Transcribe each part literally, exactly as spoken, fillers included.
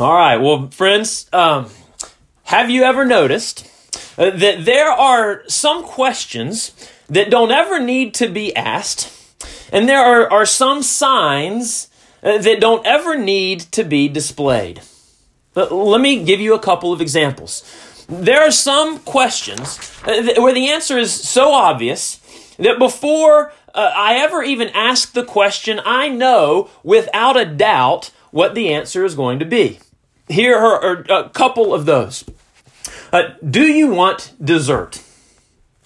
All right, well, friends, um, have you ever noticed uh, that there are some questions that don't ever need to be asked, and there are, are some signs uh, that don't ever need to be displayed? But let me give you a couple of examples. There are some questions uh, th- where the answer is so obvious that before uh, I ever even ask the question, I know without a doubt what the answer is going to be. Here are a couple of those. Uh, do you want dessert?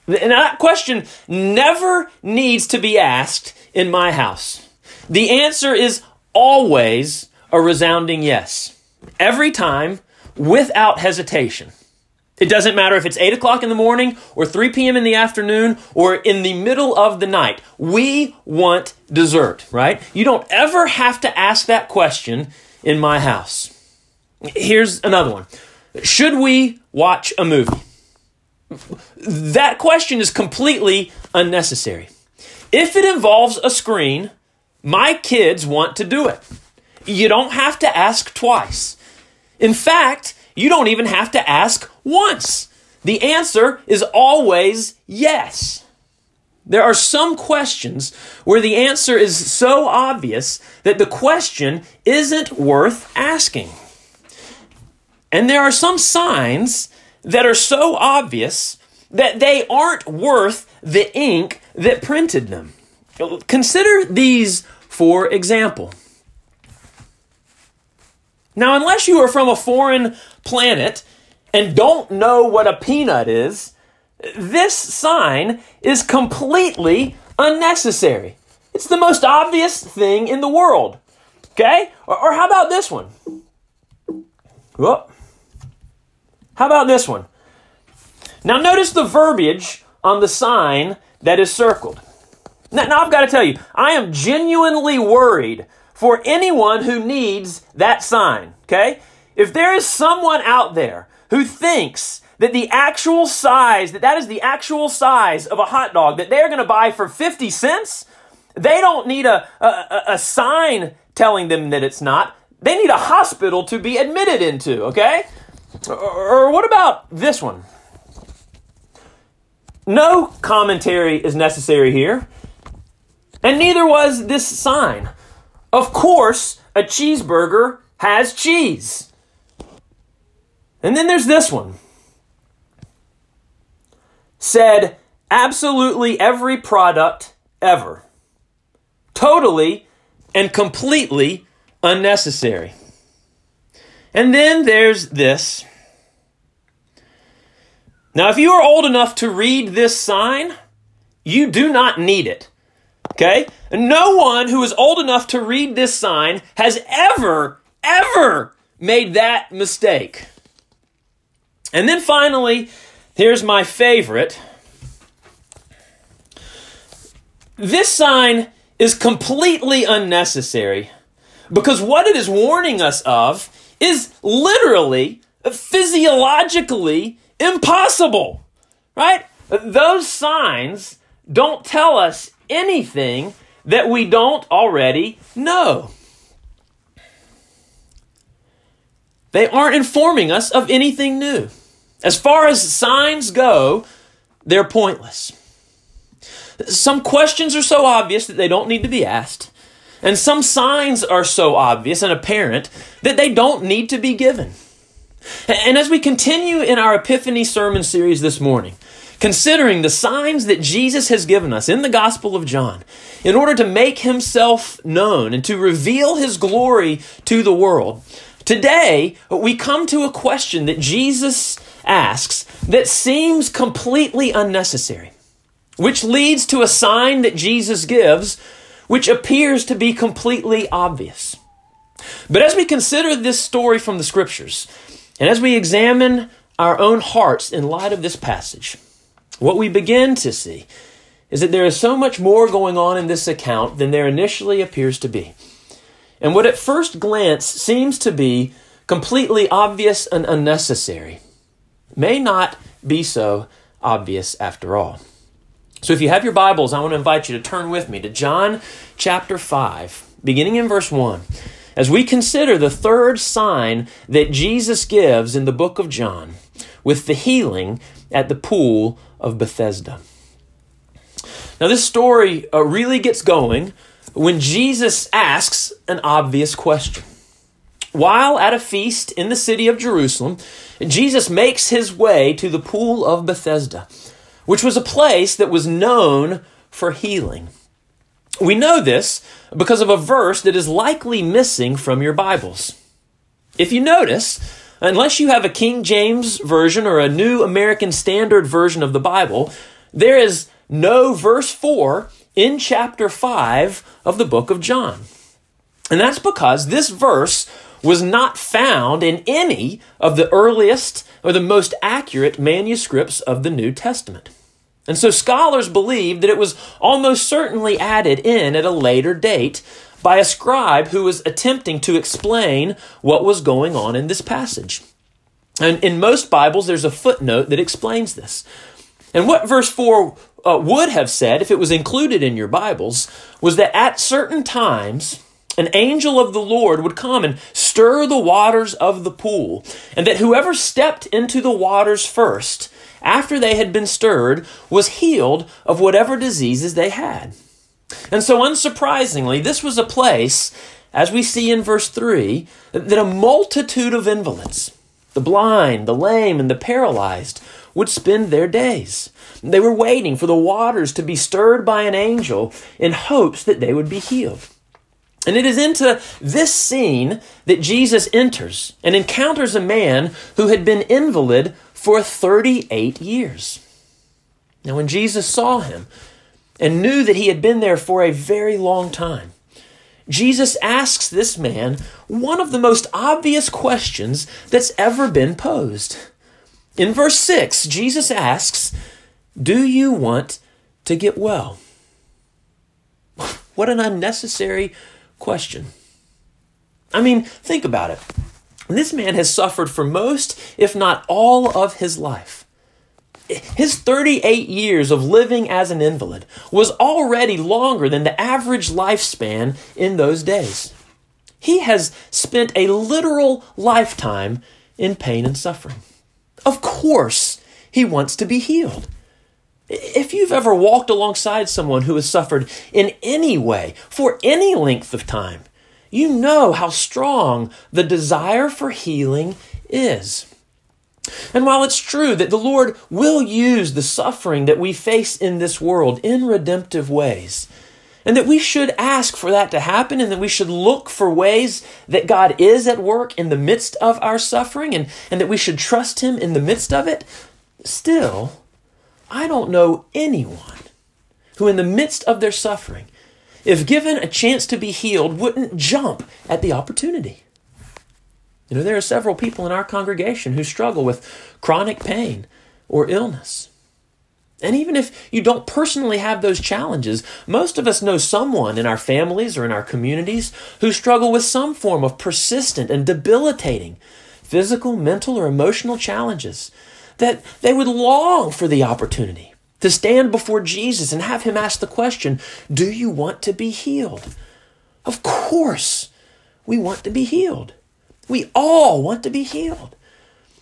And that question never needs to be asked in my house. The answer is always a resounding yes. Every time, without hesitation. It doesn't matter if it's eight o'clock in the morning or three p.m. in the afternoon or in the middle of the night. We want dessert, right? You don't ever have to ask that question in my house. Here's another one. Should we watch a movie? That question is completely unnecessary. If it involves a screen, my kids want to do it. You don't have to ask twice. In fact, you don't even have to ask once. The answer is always yes. There are some questions where the answer is so obvious that the question isn't worth asking. And there are some signs that are so obvious that they aren't worth the ink that printed them. Consider these, for example. Now, unless you are from a foreign planet and don't know what a peanut is, this sign is completely unnecessary. It's the most obvious thing in the world. Okay? Or, or how about this one? Whoa. How about this one? Now, notice the verbiage on the sign that is circled. Now, now I've got to tell you, I am genuinely worried for anyone who needs that sign, okay? If there is someone out there who thinks that the actual size, that that is the actual size of a hot dog that they're going to buy for fifty cents, they don't need a, a, a sign telling them that it's not. They need a hospital to be admitted into, okay? Or, or what about this one? No commentary is necessary here, and neither was this sign. Of course, a cheeseburger has cheese. And then there's this one. Said absolutely every product ever. Totally and completely unnecessary. And then there's this. Now, if you are old enough to read this sign, you do not need it. Okay? No one who is old enough to read this sign has ever, ever made that mistake. And then finally, here's my favorite. This sign is completely unnecessary because what it is warning us of is literally, physiologically impossible, right? Those signs don't tell us anything that we don't already know. They aren't informing us of anything new. As far as signs go, they're pointless. Some questions are so obvious that they don't need to be asked, and some signs are so obvious and apparent that they don't need to be given. And as we continue in our Epiphany sermon series this morning, considering the signs that Jesus has given us in the Gospel of John in order to make himself known and to reveal his glory to the world, today we come to a question that Jesus asks that seems completely unnecessary, which leads to a sign that Jesus gives which appears to be completely obvious. But as we consider this story from the Scriptures, and as we examine our own hearts in light of this passage, what we begin to see is that there is so much more going on in this account than there initially appears to be. And what at first glance seems to be completely obvious and unnecessary may not be so obvious after all. So if you have your Bibles, I want to invite you to turn with me to John chapter five, beginning in verse one. As we consider the third sign that Jesus gives in the book of John, with the healing at the pool of Bethesda. Now, this story uh, really gets going when Jesus asks an obvious question. While at a feast in the city of Jerusalem, Jesus makes his way to the pool of Bethesda, which was a place that was known for healing. We know this because of a verse that is likely missing from your Bibles. If you notice, unless you have a King James Version or a New American Standard Version of the Bible, there is no verse four in chapter five of the book of John. And that's because this verse was not found in any of the earliest or the most accurate manuscripts of the New Testament. And so scholars believe that it was almost certainly added in at a later date by a scribe who was attempting to explain what was going on in this passage. And in most Bibles, there's a footnote that explains this. And what verse four uh, would have said, if it was included in your Bibles, was that at certain times, an angel of the Lord would come and stir the waters of the pool, and that whoever stepped into the waters first, after they had been stirred, was healed of whatever diseases they had. And so unsurprisingly, this was a place, as we see in verse three, that a multitude of invalids, the blind, the lame, and the paralyzed, would spend their days. They were waiting for the waters to be stirred by an angel in hopes that they would be healed. And it is into this scene that Jesus enters and encounters a man who had been invalid for thirty-eight years. Now, when Jesus saw him and knew that he had been there for a very long time, Jesus asks this man one of the most obvious questions that's ever been posed. In verse six, Jesus asks, "Do you want to get well?" What an unnecessary question. Question. I mean, think about it. This man has suffered for most, if not all, of his life. His thirty-eight years of living as an invalid was already longer than the average lifespan in those days. He has spent a literal lifetime in pain and suffering. Of course, he wants to be healed. If you've ever walked alongside someone who has suffered in any way, for any length of time, you know how strong the desire for healing is. And while it's true that the Lord will use the suffering that we face in this world in redemptive ways, and that we should ask for that to happen, and that we should look for ways that God is at work in the midst of our suffering, and, and that we should trust Him in the midst of it, still, I don't know anyone who, in the midst of their suffering, if given a chance to be healed, wouldn't jump at the opportunity. You know, there are several people in our congregation who struggle with chronic pain or illness. And even if you don't personally have those challenges, most of us know someone in our families or in our communities who struggle with some form of persistent and debilitating physical, mental, or emotional challenges, that they would long for the opportunity to stand before Jesus and have Him ask the question, "Do you want to be healed?" Of course, we want to be healed. We all want to be healed.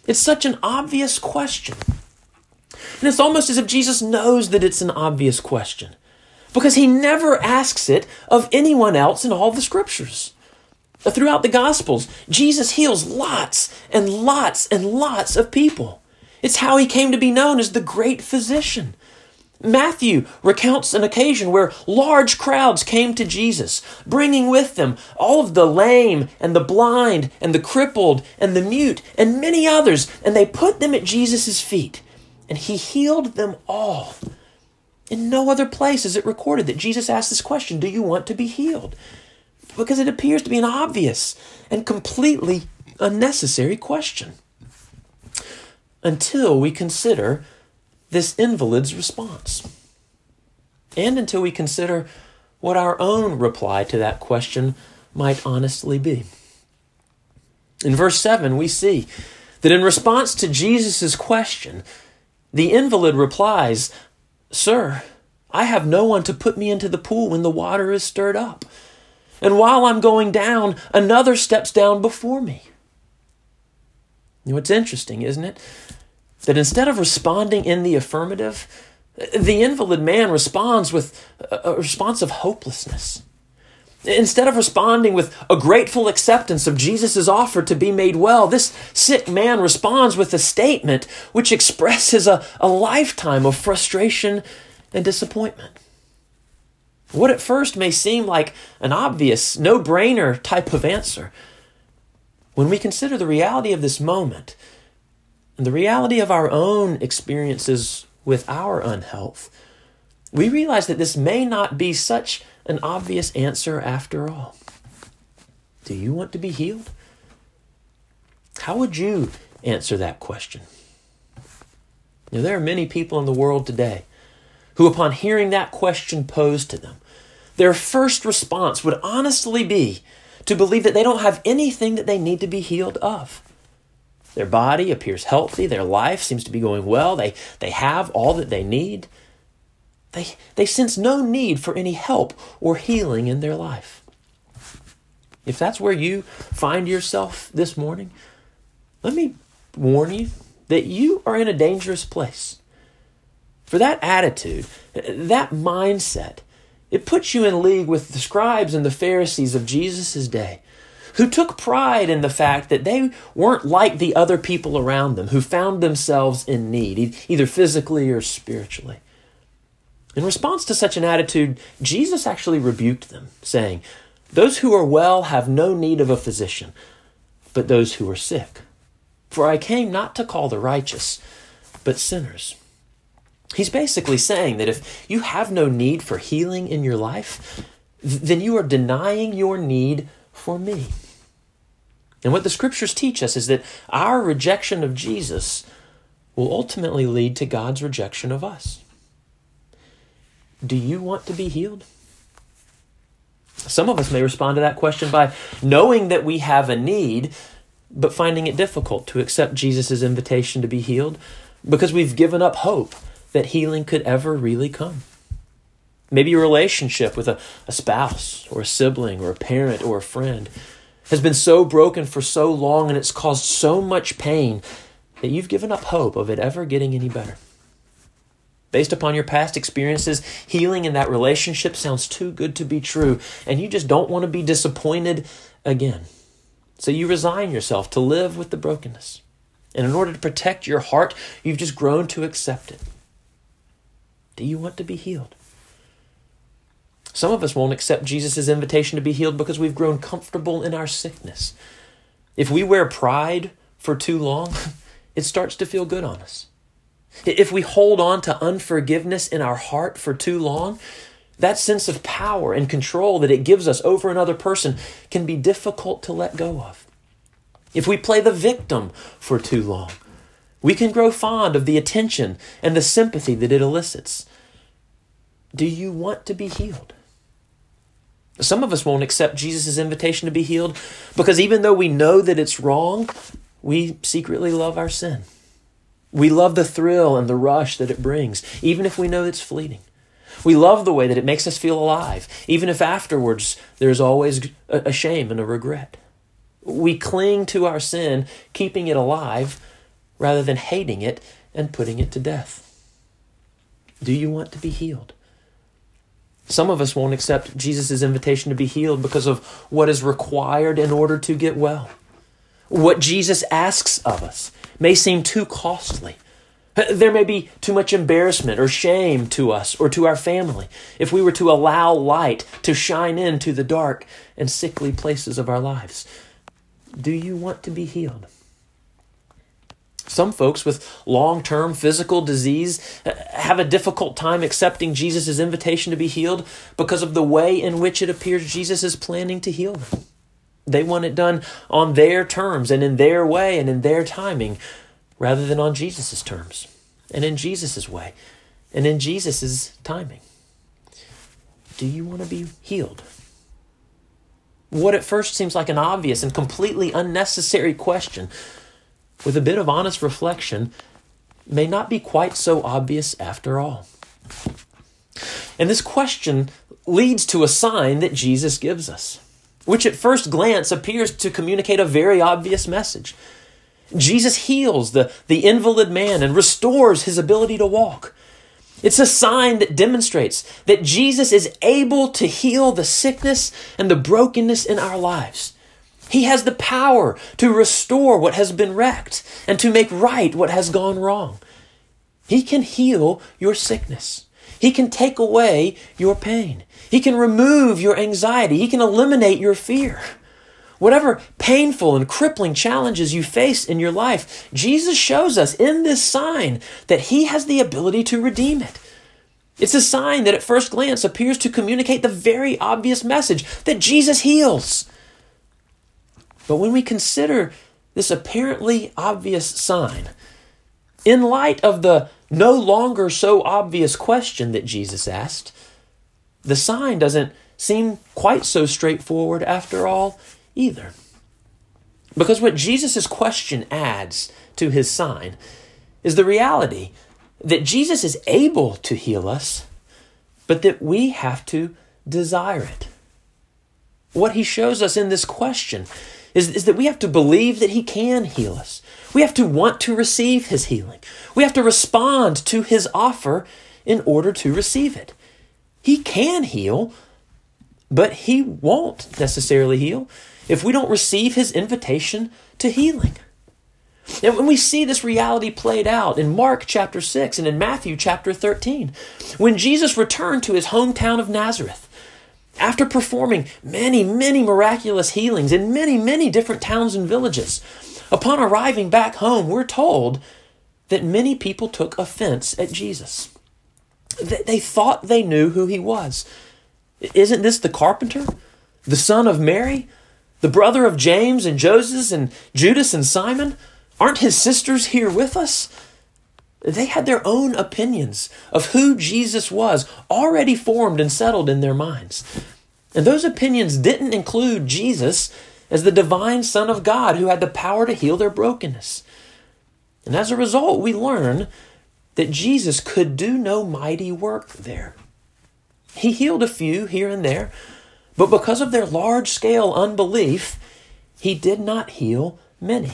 It's such an obvious question. And it's almost as if Jesus knows that it's an obvious question, because He never asks it of anyone else in all the Scriptures. Throughout the Gospels, Jesus heals lots and lots and lots of people. It's how He came to be known as the great physician. Matthew recounts an occasion where large crowds came to Jesus, bringing with them all of the lame and the blind and the crippled and the mute and many others, and they put them at Jesus' feet, and He healed them all. In no other place is it recorded that Jesus asked this question, "Do you want to be healed?" Because it appears to be an obvious and completely unnecessary question, until we consider this invalid's response, and until we consider what our own reply to that question might honestly be. In verse seven, we see that in response to Jesus' question, the invalid replies, "Sir, I have no one to put me into the pool when the water is stirred up." And while I'm going down, another steps down before me. You know, it's interesting, isn't it? That instead of responding in the affirmative, the invalid man responds with a response of hopelessness. Instead of responding with a grateful acceptance of Jesus' offer to be made well, this sick man responds with a statement which expresses a, a lifetime of frustration and disappointment. What at first may seem like an obvious, no-brainer type of answer, when we consider the reality of this moment and the reality of our own experiences with our unhealth, we realize that this may not be such an obvious answer after all. Do you want to be healed? How would you answer that question? Now, there are many people in the world today who, upon hearing that question posed to them, their first response would honestly be to believe that they don't have anything that they need to be healed of. Their body appears healthy. Their life seems to be going well. They, they have all that they need. They, they sense no need for any help or healing in their life. If that's where you find yourself this morning, let me warn you that you are in a dangerous place. For that attitude, that mindset, it puts you in league with the scribes and the Pharisees of Jesus' day, who took pride in the fact that they weren't like the other people around them who found themselves in need, either physically or spiritually. In response to such an attitude, Jesus actually rebuked them, saying, "Those who are well have no need of a physician, but those who are sick. For I came not to call the righteous, but sinners." He's basically saying that if you have no need for healing in your life, then you are denying your need for me. And what the scriptures teach us is that our rejection of Jesus will ultimately lead to God's rejection of us. Do you want to be healed? Some of us may respond to that question by knowing that we have a need, but finding it difficult to accept Jesus' invitation to be healed because we've given up hope that healing could ever really come. Maybe a relationship with a, a spouse or a sibling or a parent or a friend has been so broken for so long and it's caused so much pain that you've given up hope of it ever getting any better. Based upon your past experiences, healing in that relationship sounds too good to be true, and you just don't want to be disappointed again. So you resign yourself to live with the brokenness. And in order to protect your heart, you've just grown to accept it. Do you want to be healed? Some of us won't accept Jesus' invitation to be healed because we've grown comfortable in our sickness. If we wear pride for too long, it starts to feel good on us. If we hold on to unforgiveness in our heart for too long, that sense of power and control that it gives us over another person can be difficult to let go of. If we play the victim for too long, we can grow fond of the attention and the sympathy that it elicits. Do you want to be healed? Some of us won't accept Jesus' invitation to be healed because even though we know that it's wrong, we secretly love our sin. We love the thrill and the rush that it brings, even if we know it's fleeting. We love the way that it makes us feel alive, even if afterwards there's always a shame and a regret. We cling to our sin, keeping it alive, rather than hating it and putting it to death. Do you want to be healed? Some of us won't accept Jesus' invitation to be healed because of what is required in order to get well. What Jesus asks of us may seem too costly. There may be too much embarrassment or shame to us or to our family if we were to allow light to shine into the dark and sickly places of our lives. Do you want to be healed? Some folks with long-term physical disease have a difficult time accepting Jesus' invitation to be healed because of the way in which it appears Jesus is planning to heal them. They want it done on their terms and in their way and in their timing rather than on Jesus' terms and in Jesus' way and in Jesus' timing. Do you want to be healed? What at first seems like an obvious and completely unnecessary question, with a bit of honest reflection, may not be quite so obvious after all. And this question leads to a sign that Jesus gives us. which at first glance appears to communicate a very obvious message. Jesus heals the, the invalid man and restores his ability to walk. It's a sign that demonstrates that Jesus is able to heal the sickness and the brokenness in our lives. He has the power to restore what has been wrecked and to make right what has gone wrong. He can heal your sickness. He can take away your pain. He can remove your anxiety. He can eliminate your fear. Whatever painful and crippling challenges you face in your life, Jesus shows us in this sign that he has the ability to redeem it. It's a sign that at first glance appears to communicate the very obvious message that Jesus heals. But when we consider this apparently obvious sign, in light of the no longer so obvious question that Jesus asked, the sign doesn't seem quite so straightforward after all either. Because what Jesus' question adds to his sign is the reality that Jesus is able to heal us, but that we have to desire it. What he shows us in this question is, is that we have to believe that he can heal us. We have to want to receive his healing. We have to respond to his offer in order to receive it. He can heal, but he won't necessarily heal if we don't receive his invitation to healing. And when we see this reality played out in Mark chapter six and in Matthew chapter thirteen, when Jesus returned to his hometown of Nazareth, after performing many, many miraculous healings in many, many different towns and villages, upon arriving back home, we're told that many people took offense at Jesus. They thought they knew who he was. Isn't this the carpenter, the son of Mary, the brother of James and Joseph and Judas and Simon? Aren't his sisters here with us? They had their own opinions of who Jesus was already formed and settled in their minds. And those opinions didn't include Jesus as the divine Son of God who had the power to heal their brokenness. And as a result, we learn that Jesus could do no mighty work there. He healed a few here and there, but because of their large-scale unbelief, he did not heal many,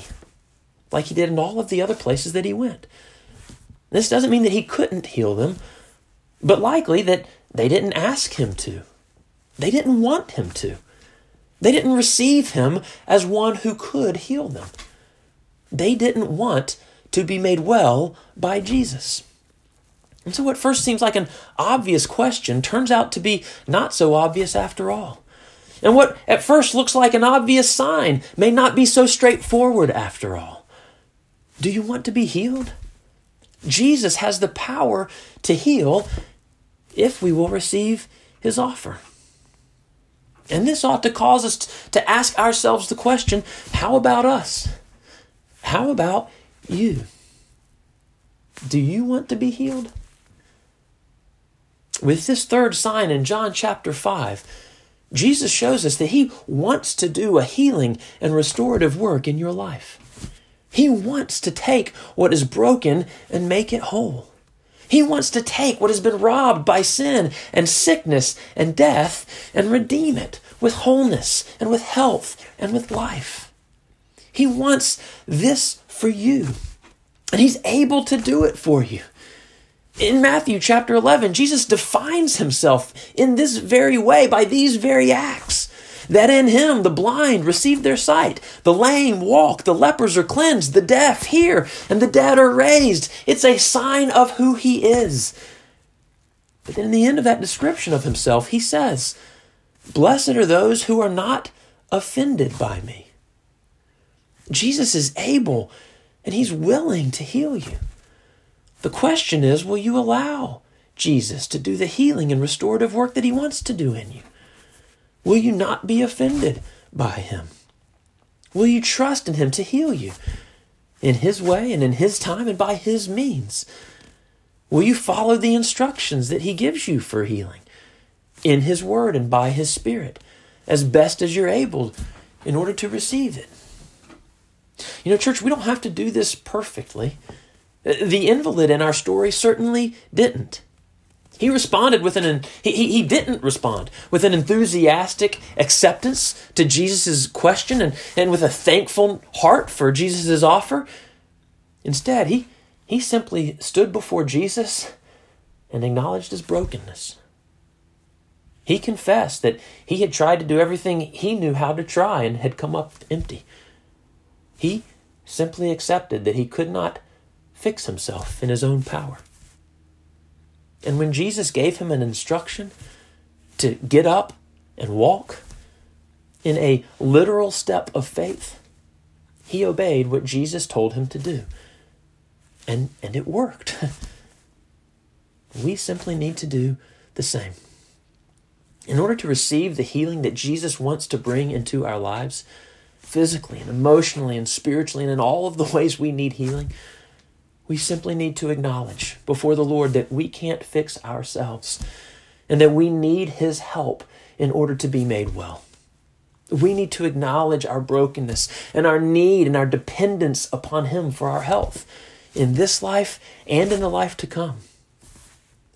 like he did in all of the other places that he went. This doesn't mean that he couldn't heal them, but likely that they didn't ask him to. They didn't want him to. They didn't receive him as one who could heal them. They didn't want to be made well by Jesus. And so what first seems like an obvious question turns out to be not so obvious after all. And what at first looks like an obvious sign may not be so straightforward after all. Do you want to be healed? Jesus has the power to heal if we will receive his offer. And this ought to cause us to ask ourselves the question, how about us? How about you? Do you want to be healed? With this third sign in John chapter five, Jesus shows us that he wants to do a healing and restorative work in your life. He wants to take what is broken and make it whole. He wants to take what has been robbed by sin and sickness and death and redeem it with wholeness and with health and with life. He wants this for you, and he's able to do it for you. In Matthew chapter eleven, Jesus defines himself in this very way by these very acts, that in him the blind receive their sight, the lame walk, the lepers are cleansed, the deaf hear, and the dead are raised. It's a sign of who he is. But then in the end of that description of himself, he says, "Blessed are those who are not offended by me." Jesus is able and he's willing to heal you. The question is, will you allow Jesus to do the healing and restorative work that he wants to do in you? Will you not be offended by him? Will you trust in him to heal you in his way and in his time and by his means? Will you follow the instructions that he gives you for healing in his word and by his spirit as best as you're able in order to receive it? You know, church, we don't have to do this perfectly. The invalid in our story certainly didn't. He responded with an he he didn't respond with an enthusiastic acceptance to Jesus' question and, and with a thankful heart for Jesus' offer. Instead, he he simply stood before Jesus and acknowledged his brokenness. He confessed that he had tried to do everything he knew how to try and had come up empty. He simply accepted that he could not fix himself in his own power. And when Jesus gave him an instruction to get up and walk, in a literal step of faith, he obeyed what Jesus told him to do. And, and it worked. We simply need to do the same. In order to receive the healing that Jesus wants to bring into our lives, physically and emotionally and spiritually and in all of the ways we need healing, we simply need to acknowledge before the Lord that we can't fix ourselves and that we need his help in order to be made well. We need to acknowledge our brokenness and our need and our dependence upon him for our health in this life and in the life to come.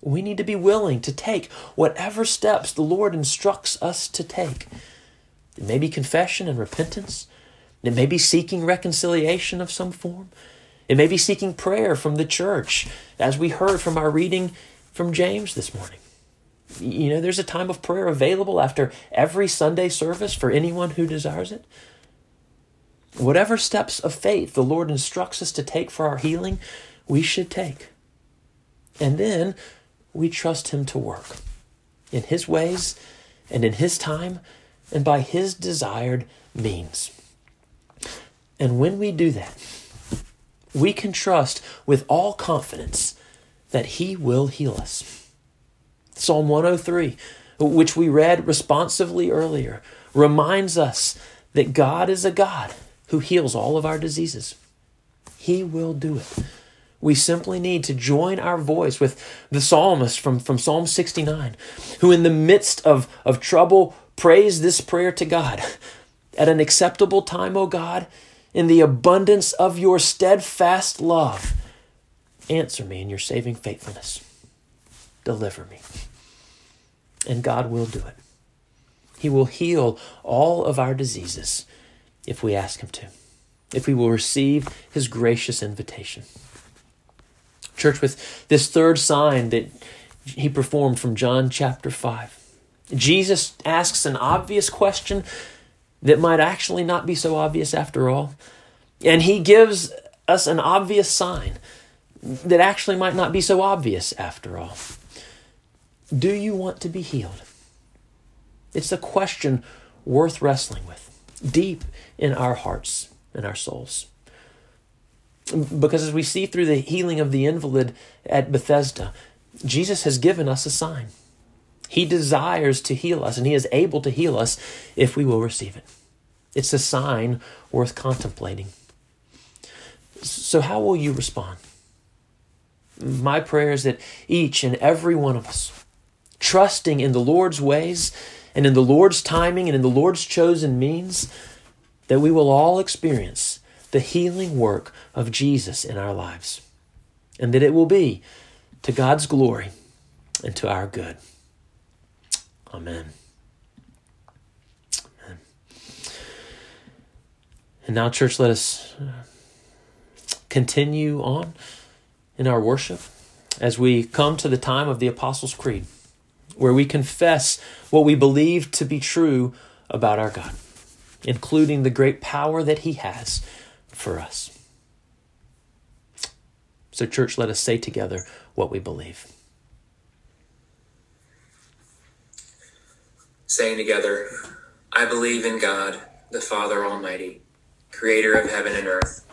We need to be willing to take whatever steps the Lord instructs us to take. It may be confession and repentance. It may be seeking reconciliation of some form. It may be seeking prayer from the church, as we heard from our reading from James this morning. You know, there's a time of prayer available after every Sunday service for anyone who desires it. Whatever steps of faith the Lord instructs us to take for our healing, we should take. And then we trust him to work in his ways and in his time and by his desired means. And when we do that, we can trust with all confidence that he will heal us. Psalm one oh three, which we read responsively earlier, reminds us that God is a God who heals all of our diseases. He will do it. We simply need to join our voice with the psalmist from, from Psalm sixty-nine, who in the midst of, of trouble prays this prayer to God. At an acceptable time, O God, in the abundance of your steadfast love, answer me in your saving faithfulness. Deliver me. And God will do it. He will heal all of our diseases if we ask him to, if we will receive his gracious invitation. Church, with this third sign that he performed from John chapter five, Jesus asks an obvious question that might actually not be so obvious after all. And he gives us an obvious sign that actually might not be so obvious after all. Do you want to be healed? It's a question worth wrestling with, deep in our hearts and our souls. Because as we see through the healing of the invalid at Bethesda, Jesus has given us a sign. He desires to heal us, and he is able to heal us if we will receive it. It's a sign worth contemplating. So how will you respond? My prayer is that each and every one of us, trusting in the Lord's ways and in the Lord's timing and in the Lord's chosen means, that we will all experience the healing work of Jesus in our lives, and that it will be to God's glory and to our good. Amen. Amen. And now, church, let us continue on in our worship as we come to the time of the Apostles' Creed, where we confess what we believe to be true about our God, including the great power that he has for us. So, church, let us say together what we believe. Saying together, I believe in God, the Father Almighty, creator of heaven and earth.